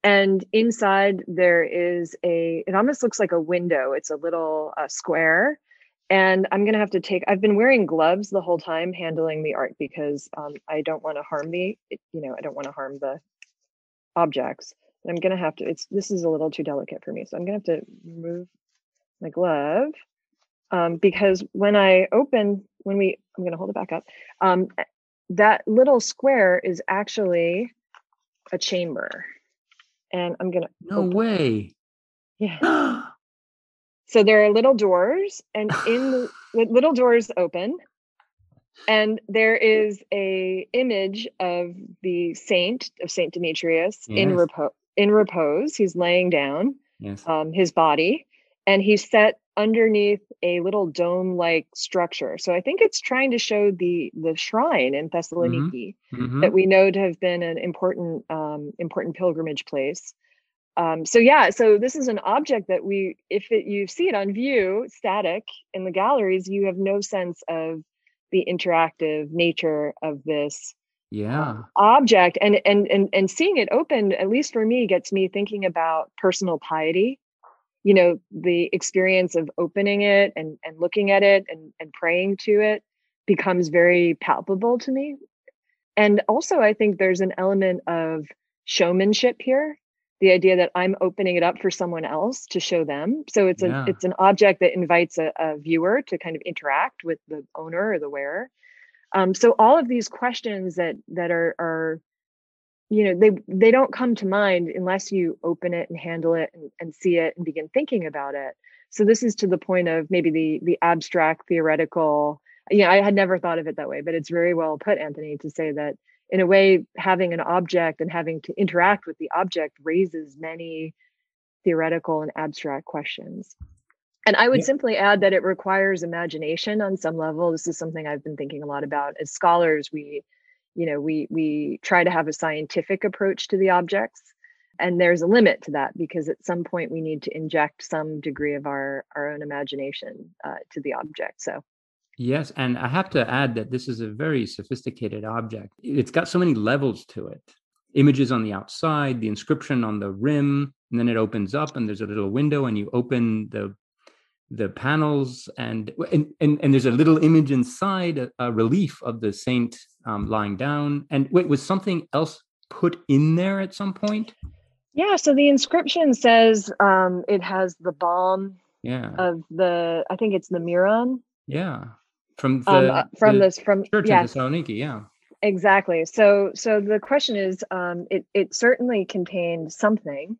and inside there is it almost looks like a window. It's a little square, and I'm going to have to I've been wearing gloves the whole time handling the art because I don't want to harm I don't want to harm the objects. And I'm going to have to, this is a little too delicate for me. So I'm going to have to remove my glove because I'm going to hold it back up. That little square is actually a chamber, and I'm going to. No way. Yeah. So there are little doors, and in the little doors open, and there is a image of the saint of Saint Demetrius in repose. He's laying down his body, and he's set underneath a little dome-like structure. So I think it's trying to show the shrine in Thessaloniki that we know to have been an important pilgrimage place. So this is an object that you see it on view, static in the galleries, you have no sense of the interactive nature of this object, and seeing it open, at least for me, gets me thinking about personal piety. You know, the experience of opening it and looking at it and praying to it becomes very palpable to me. And also, I think there's an element of showmanship here, the idea that I'm opening it up for someone else to show them. So it's it's an object that invites a viewer to kind of interact with the owner or the wearer. So all of these questions that are, you know, they don't come to mind unless you open it and handle it and see it and begin thinking about it. So this is to the point of maybe the abstract theoretical. Yeah, I had never thought of it that way, but it's very well put, Anthony, to say that in a way, having an object and having to interact with the object raises many theoretical and abstract questions. And I would simply add that it requires imagination on some level. This is something I've been thinking a lot about. As scholars, we try to have a scientific approach to the objects, and there's a limit to that because at some point we need to inject some degree of our own imagination to the object. So. Yes, and I have to add that this is a very sophisticated object. It's got so many levels to it. Images on the outside, the inscription on the rim, and then it opens up and there's a little window and you open the panels and there's a little image inside, a relief of the saint lying down. And wait, was something else put in there at some point? Yeah, so the inscription says it has the balm of the, I think it's the Miron. Yeah. From the Church of Thessaloniki, exactly. So the question is, it certainly contained something.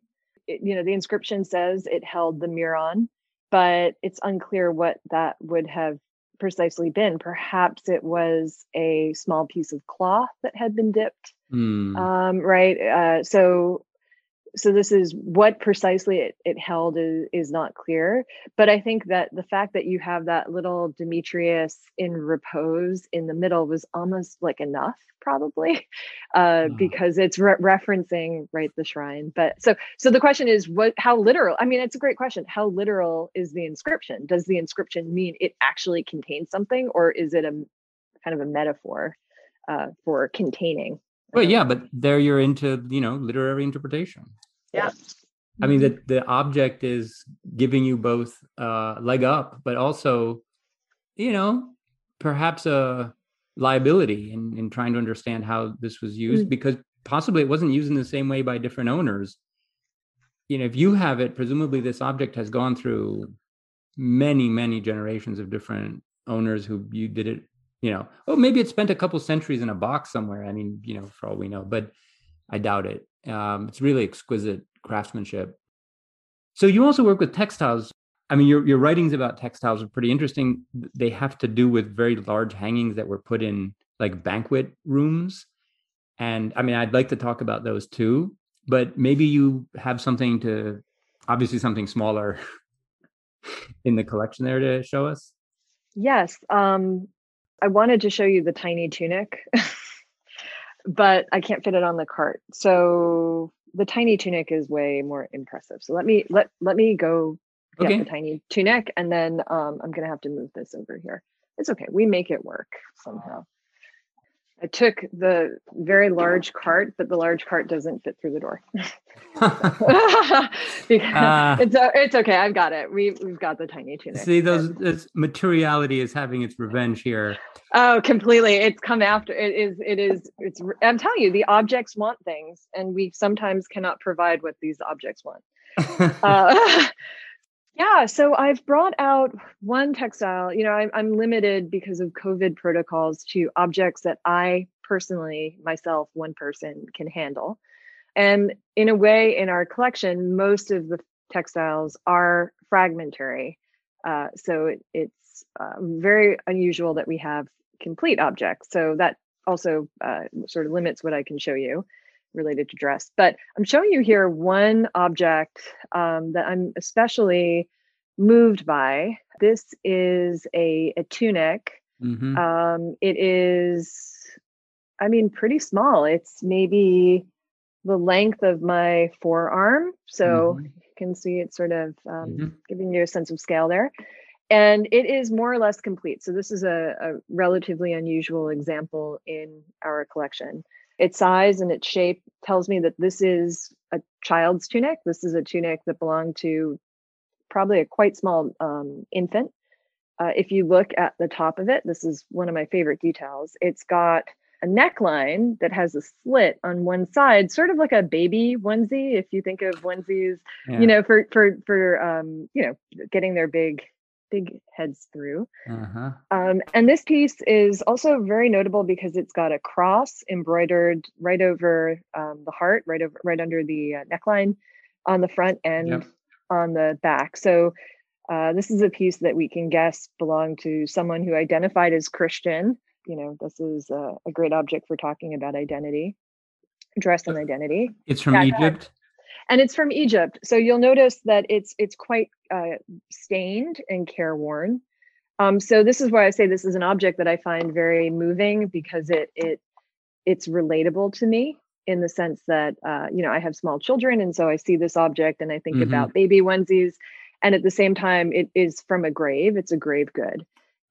The inscription says it held the Miron, but it's unclear what that would have precisely been. Perhaps it was a small piece of cloth that had been dipped, right? So this is what precisely it held is not clear. But I think that the fact that you have that little Demetrius in repose in the middle was almost like enough, probably, because it's referencing, right, the shrine. But so the question is, how literal? I mean, it's a great question. How literal is the inscription? Does the inscription mean it actually contains something, or is it a kind of a metaphor for containing? Well, yeah, but there you're into, literary interpretation. Yeah. I mean, the object is giving you both leg up, but also, perhaps a liability in trying to understand how this was used, because possibly it wasn't used in the same way by different owners. If you have it, presumably this object has gone through many, many generations of different owners who you did it. Maybe it spent a couple centuries in a box somewhere. I mean, for all we know, but I doubt it. It's really exquisite craftsmanship. So you also work with textiles. I mean, your writings about textiles are pretty interesting. They have to do with very large hangings that were put in like banquet rooms. And I mean, I'd like to talk about those too, but maybe you have something smaller in the collection there to show us. Yes. I wanted to show you the tiny tunic, but I can't fit it on the cart. So the tiny tunic is way more impressive. So let me go get the tiny tunic, and then I'm going to have to move this over here. It's okay. We make it work somehow. I took the very large cart, but the large cart doesn't fit through the door. It's okay. I've got it. We've got the tiny tunic. See, this materiality is having its revenge here. Oh, completely. It's come after. It's I'm telling you, the objects want things, and we sometimes cannot provide what these objects want. Yeah, so I've brought out one textile. I'm limited because of COVID protocols to objects that I personally, myself, one person can handle. And in a way, in our collection, most of the textiles are fragmentary. So it's very unusual that we have complete objects. So that also sort of limits what I can show you related to dress. But I'm showing you here one object that I'm especially moved by. This is a tunic. Mm-hmm. It is, pretty small. It's maybe the length of my forearm. So you can see it's sort of giving you a sense of scale there. And it is more or less complete. So this is a relatively unusual example in our collection. Its size and its shape tells me that this is a child's tunic. This is a tunic that belonged to probably a quite small infant. If you look at the top of it, this is one of my favorite details. It's got a neckline that has a slit on one side, sort of like a baby onesie. If you think of onesies, yeah, you know, for you know, getting their big heads through. Uh-huh. And this piece is also very notable because it's got a cross embroidered right over the heart, right under the neckline, on the front and yep, on the back. So this is a piece that we can guess belonged to someone who identified as Christian. You know, this is a great object for talking about identity, dress and identity. It's from Egypt. And it's from Egypt. So you'll notice that it's quite stained and careworn. So this is why I say this is an object that I find very moving, because it's relatable to me in the sense that, you know, I have small children. And so I see this object and I think mm-hmm. about baby onesies. And at the same time, it is from a grave. It's a grave good.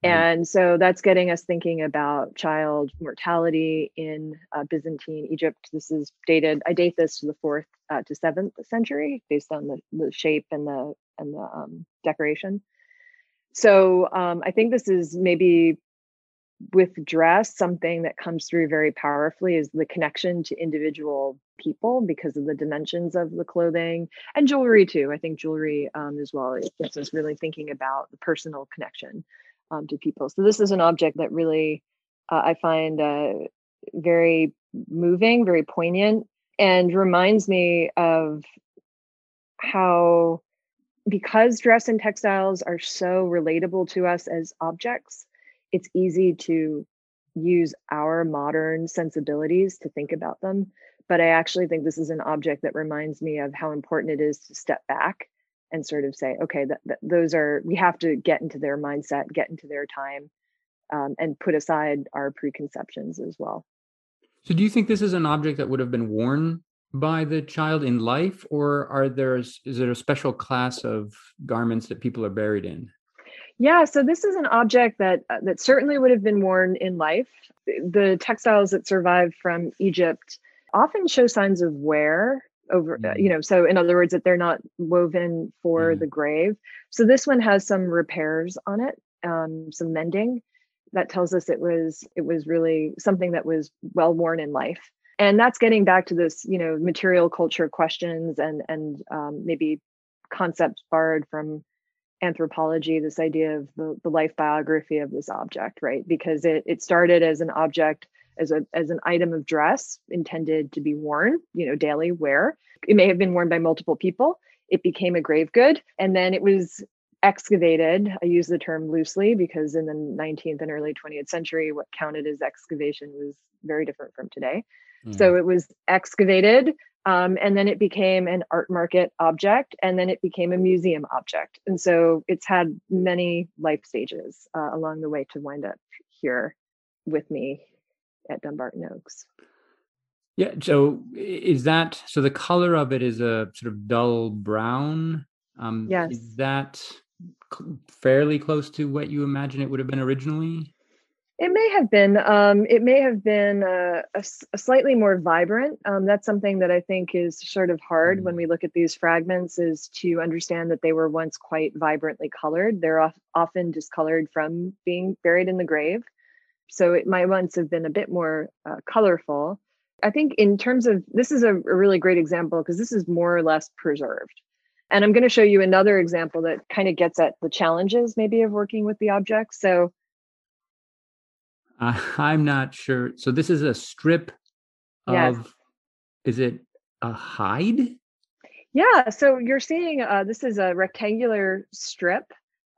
Mm-hmm. And so that's getting us thinking about child mortality in Byzantine Egypt. This is dated, I date this to the 4th to 7th century based on the shape and the decoration. So I think this is maybe with dress, something that comes through very powerfully is the connection to individual people because of the dimensions of the clothing and jewelry too. I think jewelry as well, it gets us really thinking about the personal connection to people. So this is an object that really I find very moving, very poignant, and reminds me of how, because dress and textiles are so relatable to us as objects, it's easy to use our modern sensibilities to think about them. But I actually think this is an object that reminds me of how important it is to step back and sort of say, okay, those are, we have to get into their mindset, get into their time, and put aside our preconceptions as well. So do you think this is an object that would have been worn by the child in life, or is there a special class of garments that people are buried in? Yeah, so this is an object that certainly would have been worn in life. The textiles that survive from Egypt often show signs of wear over, you know, so in other words, that they're not woven for the grave. So this one has some repairs on it, some mending. That tells us it was really something that was well worn in life. And that's getting back to this, you know, material culture questions and maybe concepts borrowed from anthropology, this idea of the life biography of this object, right? Because it started as an object, as an item of dress intended to be worn, you know, daily wear. It may have been worn by multiple people. It became a grave good. And then it was excavated. I use the term loosely because in the 19th and early 20th century, what counted as excavation was very different from today. Mm. So it was excavated. And then it became an art market object, and then it became a museum object. And so it's had many life stages along the way to wind up here with me at Dumbarton Oaks. Yeah. So so the color of it is a sort of dull brown. Yes. Is that fairly close to what you imagine it would have been originally? It may have been. It may have been a slightly more vibrant. That's something that I think is sort of hard when we look at these fragments, is to understand that they were once quite vibrantly colored. They're often discolored from being buried in the grave. So it might once have been a bit more colorful. I think in terms of, this is a really great example because this is more or less preserved. And I'm going to show you another example that kind of gets at the challenges maybe of working with the object. So I'm not sure. So this is a strip of, Is it a hide? Yeah. So you're seeing, this is a rectangular strip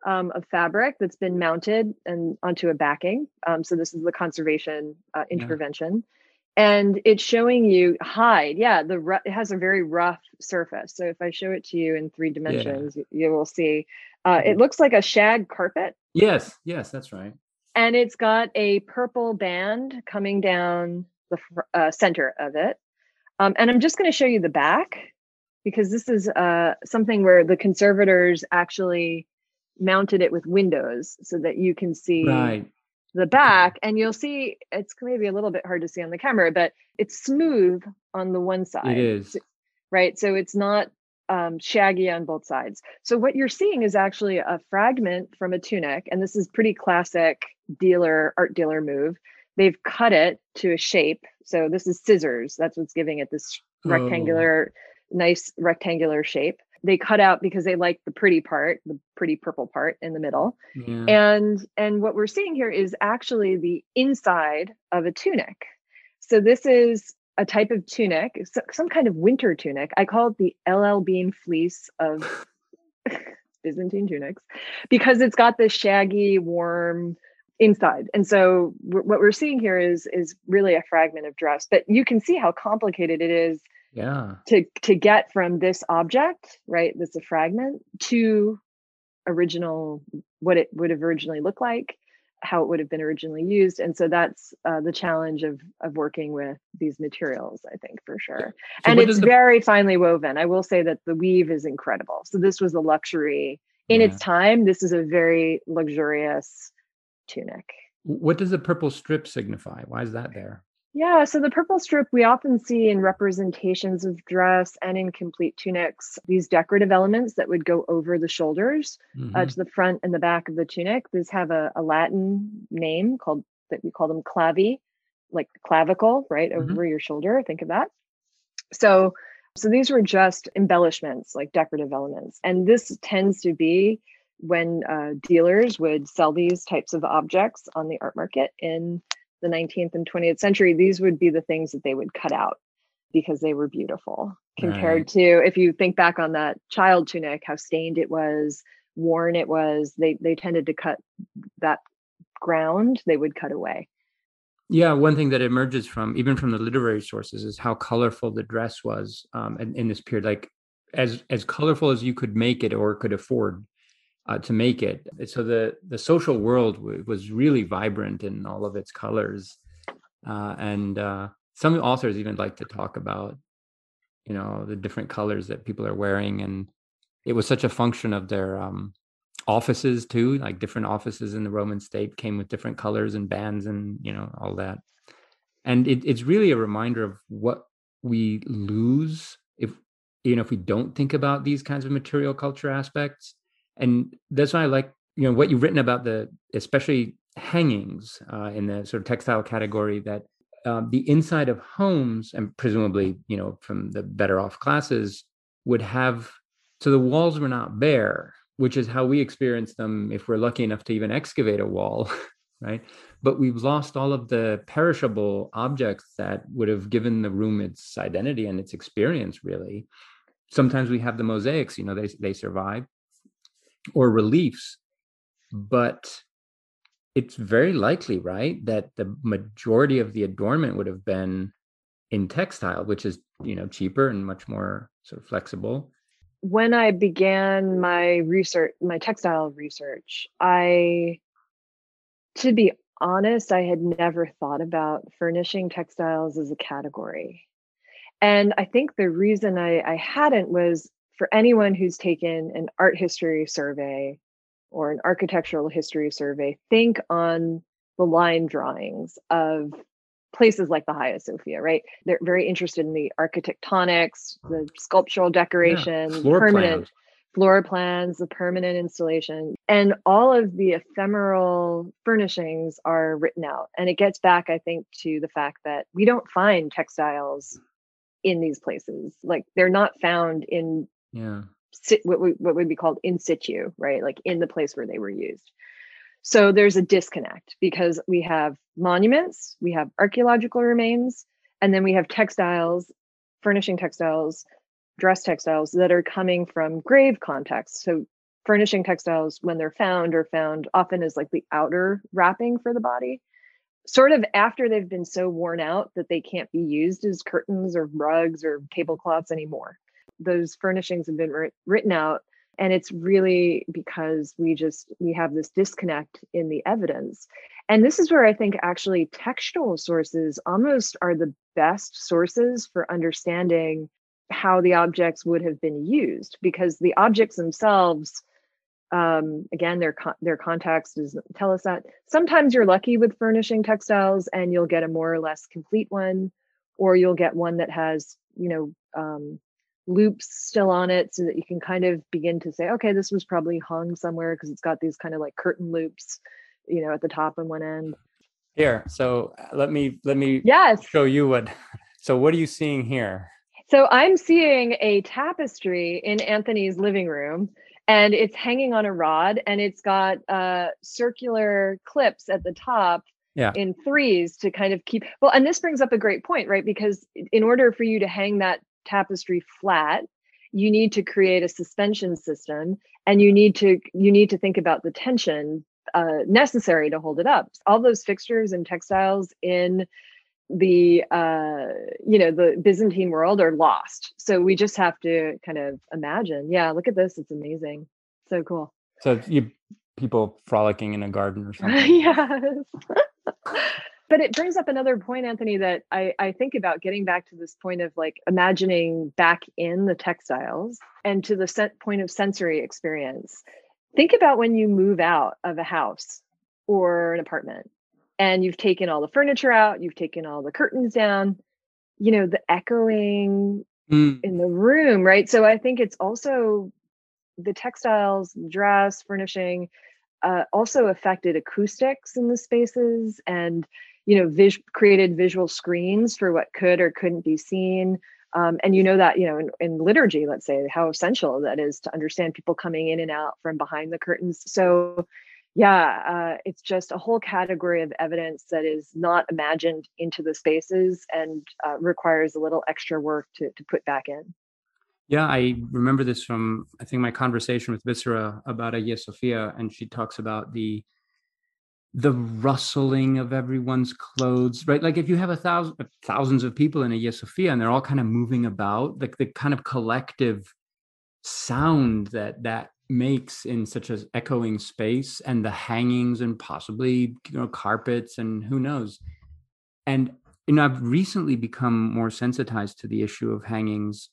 of fabric that's been mounted and onto a backing. So this is the conservation intervention. And it's showing you hide. Yeah. It has a very rough surface. So if I show it to you in three dimensions, you will see, it looks like a shag carpet. Yes. Yes, that's right. And it's got a purple band coming down the center of it. And I'm just going to show you the back, because this is something where the conservators actually mounted it with windows so that you can see the back. And you'll see, it's maybe a little bit hard to see on the camera, but it's smooth on the one side. It is. Right. So it's not shaggy on both sides. So what you're seeing is actually a fragment from a tunic. And this is pretty classic art dealer move. They've cut it to a shape. So this is scissors. That's what's giving it this nice rectangular shape. They cut out because they like the pretty part, the pretty purple part in the middle. Yeah. And what we're seeing here is actually the inside of a tunic. So this is a type of tunic, some kind of winter tunic. I call it the L.L. Bean fleece of Byzantine tunics because it's got this shaggy, warm inside. And so what we're seeing here is really a fragment of dress, but you can see how complicated it is to get from this object, right? That's a fragment to original, what it would have originally looked like, how it would have been originally used. And so that's the challenge of working with these materials, I think, for sure. So and it's very finely woven. I will say that the weave is incredible. So this was a luxury in its time. This is a very luxurious tunic. What does the purple strip signify? Why is that there? Yeah, so the purple strip we often see in representations of dress and in complete tunics, these decorative elements that would go over the shoulders to the front and the back of the tunic. These have a Latin name we call them clavi, like clavicle, right? Over your shoulder, think of that. So these were just embellishments, like decorative elements. And this tends to be when dealers would sell these types of objects on the art market in the 19th and 20th century, these would be the things that they would cut out because they were beautiful compared to, if you think back on that child tunic, how stained it was, worn it was, they tended to cut that ground, they would cut away. Yeah, one thing that emerges from, even from the literary sources, is how colorful the dress was in this period, like as colorful as you could make it or could afford to make it. So the social world was really vibrant in all of its colors. And some authors even like to talk about, you know, the different colors that people are wearing. And it was such a function of their offices too, like different offices in the Roman state came with different colors and bands and, you know, all that. And it's really a reminder of what we lose if we don't think about these kinds of material culture aspects. And that's why I like, you know, what you've written about especially hangings in the sort of textile category, that the inside of homes, and presumably, you know, from the better off classes, would have, so the walls were not bare, which is how we experience them if we're lucky enough to even excavate a wall, right? But we've lost all of the perishable objects that would have given the room its identity and its experience, really. Sometimes we have the mosaics, you know, they survive, or reliefs, but it's very likely, right, that the majority of the adornment would have been in textile, which is, you know, cheaper and much more sort of flexible. When I began my textile research, to be honest, I had never thought about furnishing textiles as a category. And I think the reason I hadn't was, for anyone who's taken an art history survey or an architectural history survey, think on the line drawings of places like the Hagia Sophia, right? They're very interested in the architectonics, the sculptural decoration, floor plans, the permanent installation, and all of the ephemeral furnishings are written out. And it gets back, I think, to the fact that we don't find textiles in these places. Like, they're not found in what would be called in situ, right? Like in the place where they were used. So there's a disconnect because we have monuments, we have archaeological remains, and then we have textiles, furnishing textiles, dress textiles that are coming from grave contexts. So furnishing textiles, when they're found, are found often as like the outer wrapping for the body, sort of after they've been so worn out that they can't be used as curtains or rugs or tablecloths anymore. Those furnishings have been written out, and it's really because we have this disconnect in the evidence. And this is where I think actually textual sources almost are the best sources for understanding how the objects would have been used, because the objects themselves Again, their context doesn't tell us that. Sometimes you're lucky with furnishing textiles and you'll get a more or less complete one, or you'll get one that has, loops still on it so that you can kind of begin to say, okay, this was probably hung somewhere because it's got these kind of like curtain loops, at the top and one end. Here, so let me show you what. So what are you seeing here? So I'm seeing a tapestry in Anthony's living room, and it's hanging on a rod, and it's got circular clips at the top in threes to kind of keep. Well, and this brings up a great point, right? Because in order for you to hang that tapestry flat, you need to create a suspension system, and you need to think about the tension necessary to hold it up. All those fixtures and textiles in the the Byzantine world are lost. So we just have to kind of imagine. Yeah, look at this. It's amazing. So cool. So people frolicking in a garden or something. Yes. But it brings up another point, Anthony, that I think about, getting back to this point of like imagining back in the textiles and to the point of sensory experience. Think about when you move out of a house or an apartment and you've taken all the furniture out, you've taken all the curtains down, the echoing in the room, right? So I think it's also the textiles, dress, furnishing, also affected acoustics in the spaces and, created visual screens for what could or couldn't be seen. And in liturgy, let's say, how essential that is to understand people coming in and out from behind the curtains. So, it's just a whole category of evidence that is not imagined into the spaces and requires a little extra work to put back in. Yeah, I remember this from, I think, my conversation with Visera about Hagia Sophia, and she talks about the rustling of everyone's clothes, right? Like if you have thousands of people in Hagia Sophia and they're all kind of moving about, like the kind of collective sound that makes in such an echoing space, and the hangings and possibly, carpets and who knows. And, I've recently become more sensitized to the issue of hangings,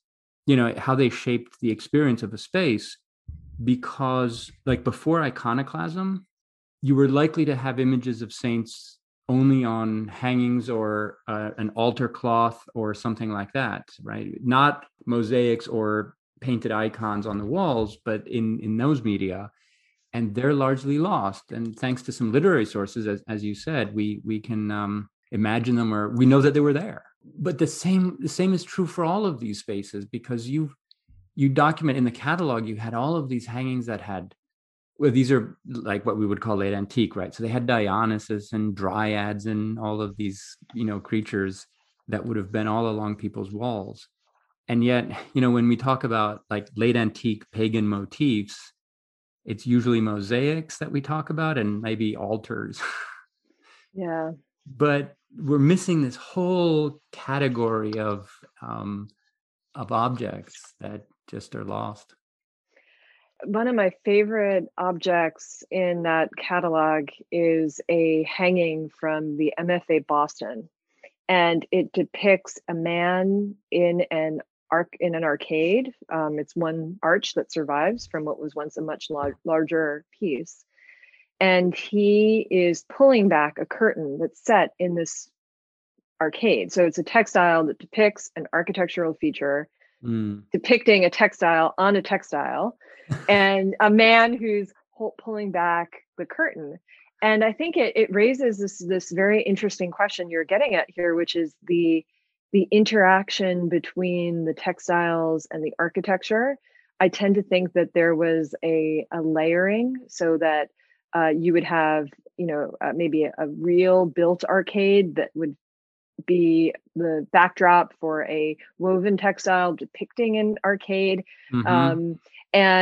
how they shaped the experience of a space, because like before iconoclasm, you were likely to have images of saints only on hangings or an altar cloth or something like that, right? Not mosaics or painted icons on the walls, but in those media, and they're largely lost. And thanks to some literary sources, as you said, we can imagine them, or we know that they were there. But the same is true for all of these spaces, because you document in the catalog, you had all of these hangings that had, well, these are like what we would call late antique, right? So they had Dionysus and dryads and all of these, creatures that would have been all along people's walls. And yet, when we talk about like late antique pagan motifs, it's usually mosaics that we talk about and maybe altars. Yeah. But we're missing this whole category of objects that just are lost. One of my favorite objects in that catalog is a hanging from the MFA Boston, and it depicts a man in an arcade. It's one arch that survives from what was once a much larger piece, and he is pulling back a curtain that's set in this arcade. So it's a textile that depicts an architectural feature, depicting a textile on a textile, and a man who's pulling back the curtain. And I think it raises this very interesting question you're getting at here, which is the interaction between the textiles and the architecture. I tend to think that there was a layering, so that you would have, maybe a real built arcade that would be the backdrop for a woven textile depicting an arcade,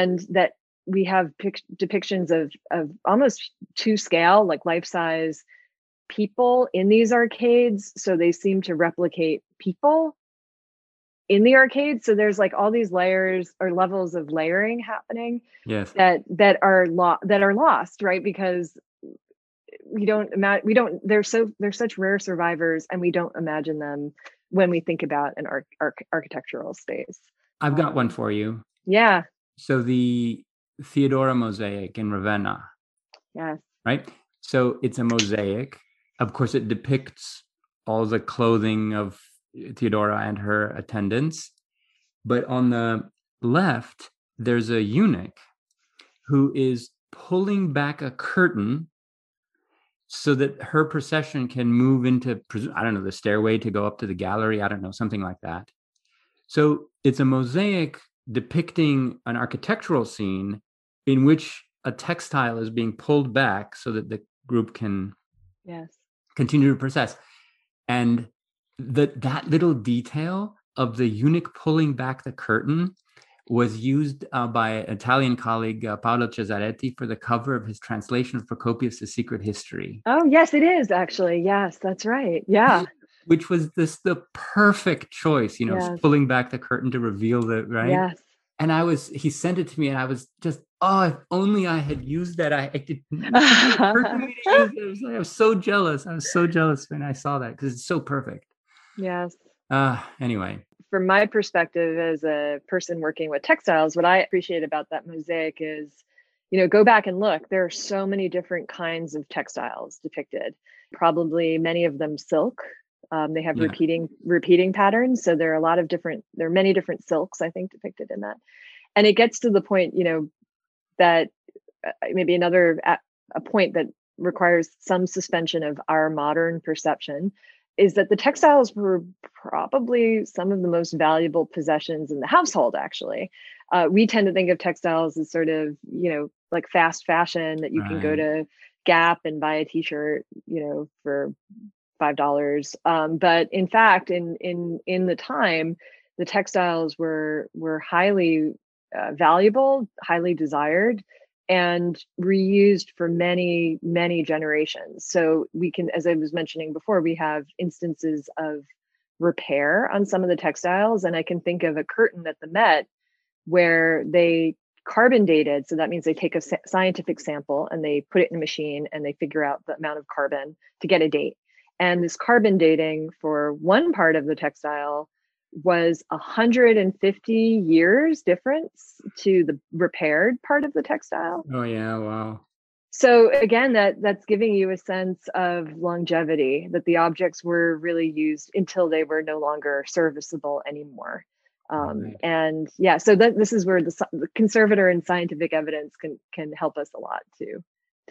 and that we have depictions of almost to scale, like life-size people in these arcades, so they seem to replicate people in the arcade. So there's like all these layers or levels of layering happening. Yes. that are lost, right? Because we don't they're such rare survivors, and we don't imagine them when we think about an architectural space. I've got one for you. Yeah. So the Theodora mosaic in Ravenna. Yes. Right? So it's a mosaic. Of course, it depicts all the clothing of Theodora and her attendants. But on the left, there's a eunuch who is pulling back a curtain so that her procession can move into, I don't know, the stairway to go up to the gallery. I don't know, something like that. So it's a mosaic depicting an architectural scene in which a textile is being pulled back so that the group can continue to process. And that little detail of the eunuch pulling back the curtain was used by an Italian colleague, Paolo Cesaretti, for the cover of his translation of Procopius' Secret History. Oh, yes, it is, actually. Yes, that's right. Yeah. Which was the perfect choice, you know, pulling back the curtain to reveal the, right? Yes. And he sent it to me, and I was just, oh, if only I had used that. I didn't perfectly use it. I was so jealous. I was so jealous when I saw that, because it's so perfect. Yes. Anyway. From my perspective as a person working with textiles, what I appreciate about that mosaic is, you know, go back and look. There are so many different kinds of textiles depicted, probably many of them silk. They have repeating patterns. So there are a lot of there are many different silks, I think, depicted in that. And it gets to the point, you know, that maybe a point that requires some suspension of our modern perception is that the textiles were probably some of the most valuable possessions in the household, actually. We tend to think of textiles as sort of, you know, like fast fashion that you can go to Gap and buy a t-shirt, you know, for $5. But in fact, in the time, the textiles were highly valuable, highly desired, and reused for many, many generations. So we can, as I was mentioning before, we have instances of repair on some of the textiles. And I can think of a curtain at the Met where they carbon dated. So that means they take a scientific sample and they put it in a machine and they figure out the amount of carbon to get a date. And this carbon dating for one part of the textile was 150 years difference to the repaired part of the textile. Oh yeah, wow. So again, that's giving you a sense of longevity, that the objects were really used until they were no longer serviceable anymore. And yeah, so this is where the conservator and scientific evidence can help us a lot to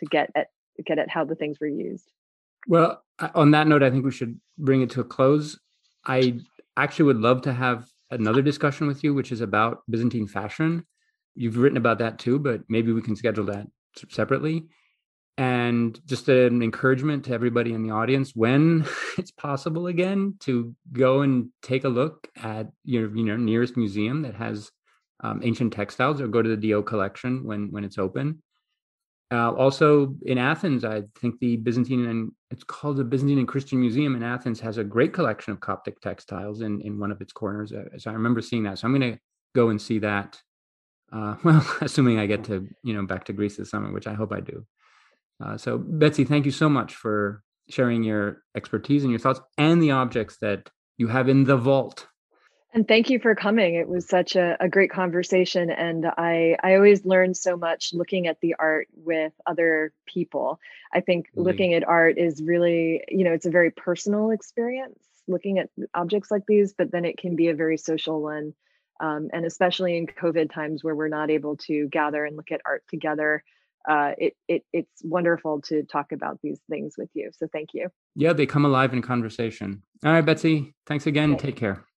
get at how the things were used. Well, on that note, I think we should bring it to a close. I actually would love to have another discussion with you, which is about Byzantine fashion. You've written about that too, but maybe we can schedule that separately. And just an encouragement to everybody in the audience, when it's possible again, to go and take a look at your nearest museum that has ancient textiles, or go to the DO collection when it's open. Also in Athens, I think it's called the Byzantine and Christian Museum in Athens, has a great collection of Coptic textiles in one of its corners. So I remember seeing that. So I'm going to go and see that. Assuming I get to, back to Greece this summer, which I hope I do. So Betsy, thank you so much for sharing your expertise and your thoughts and the objects that you have in the vault. And thank you for coming. It was such a great conversation. And I always learn so much looking at the art with other people. I think looking at art is really, it's a very personal experience looking at objects like these, but then it can be a very social one. And especially in COVID times where we're not able to gather and look at art together, it's wonderful to talk about these things with you. So thank you. Yeah, they come alive in conversation. All right, Betsy, thanks again. Okay. Take care.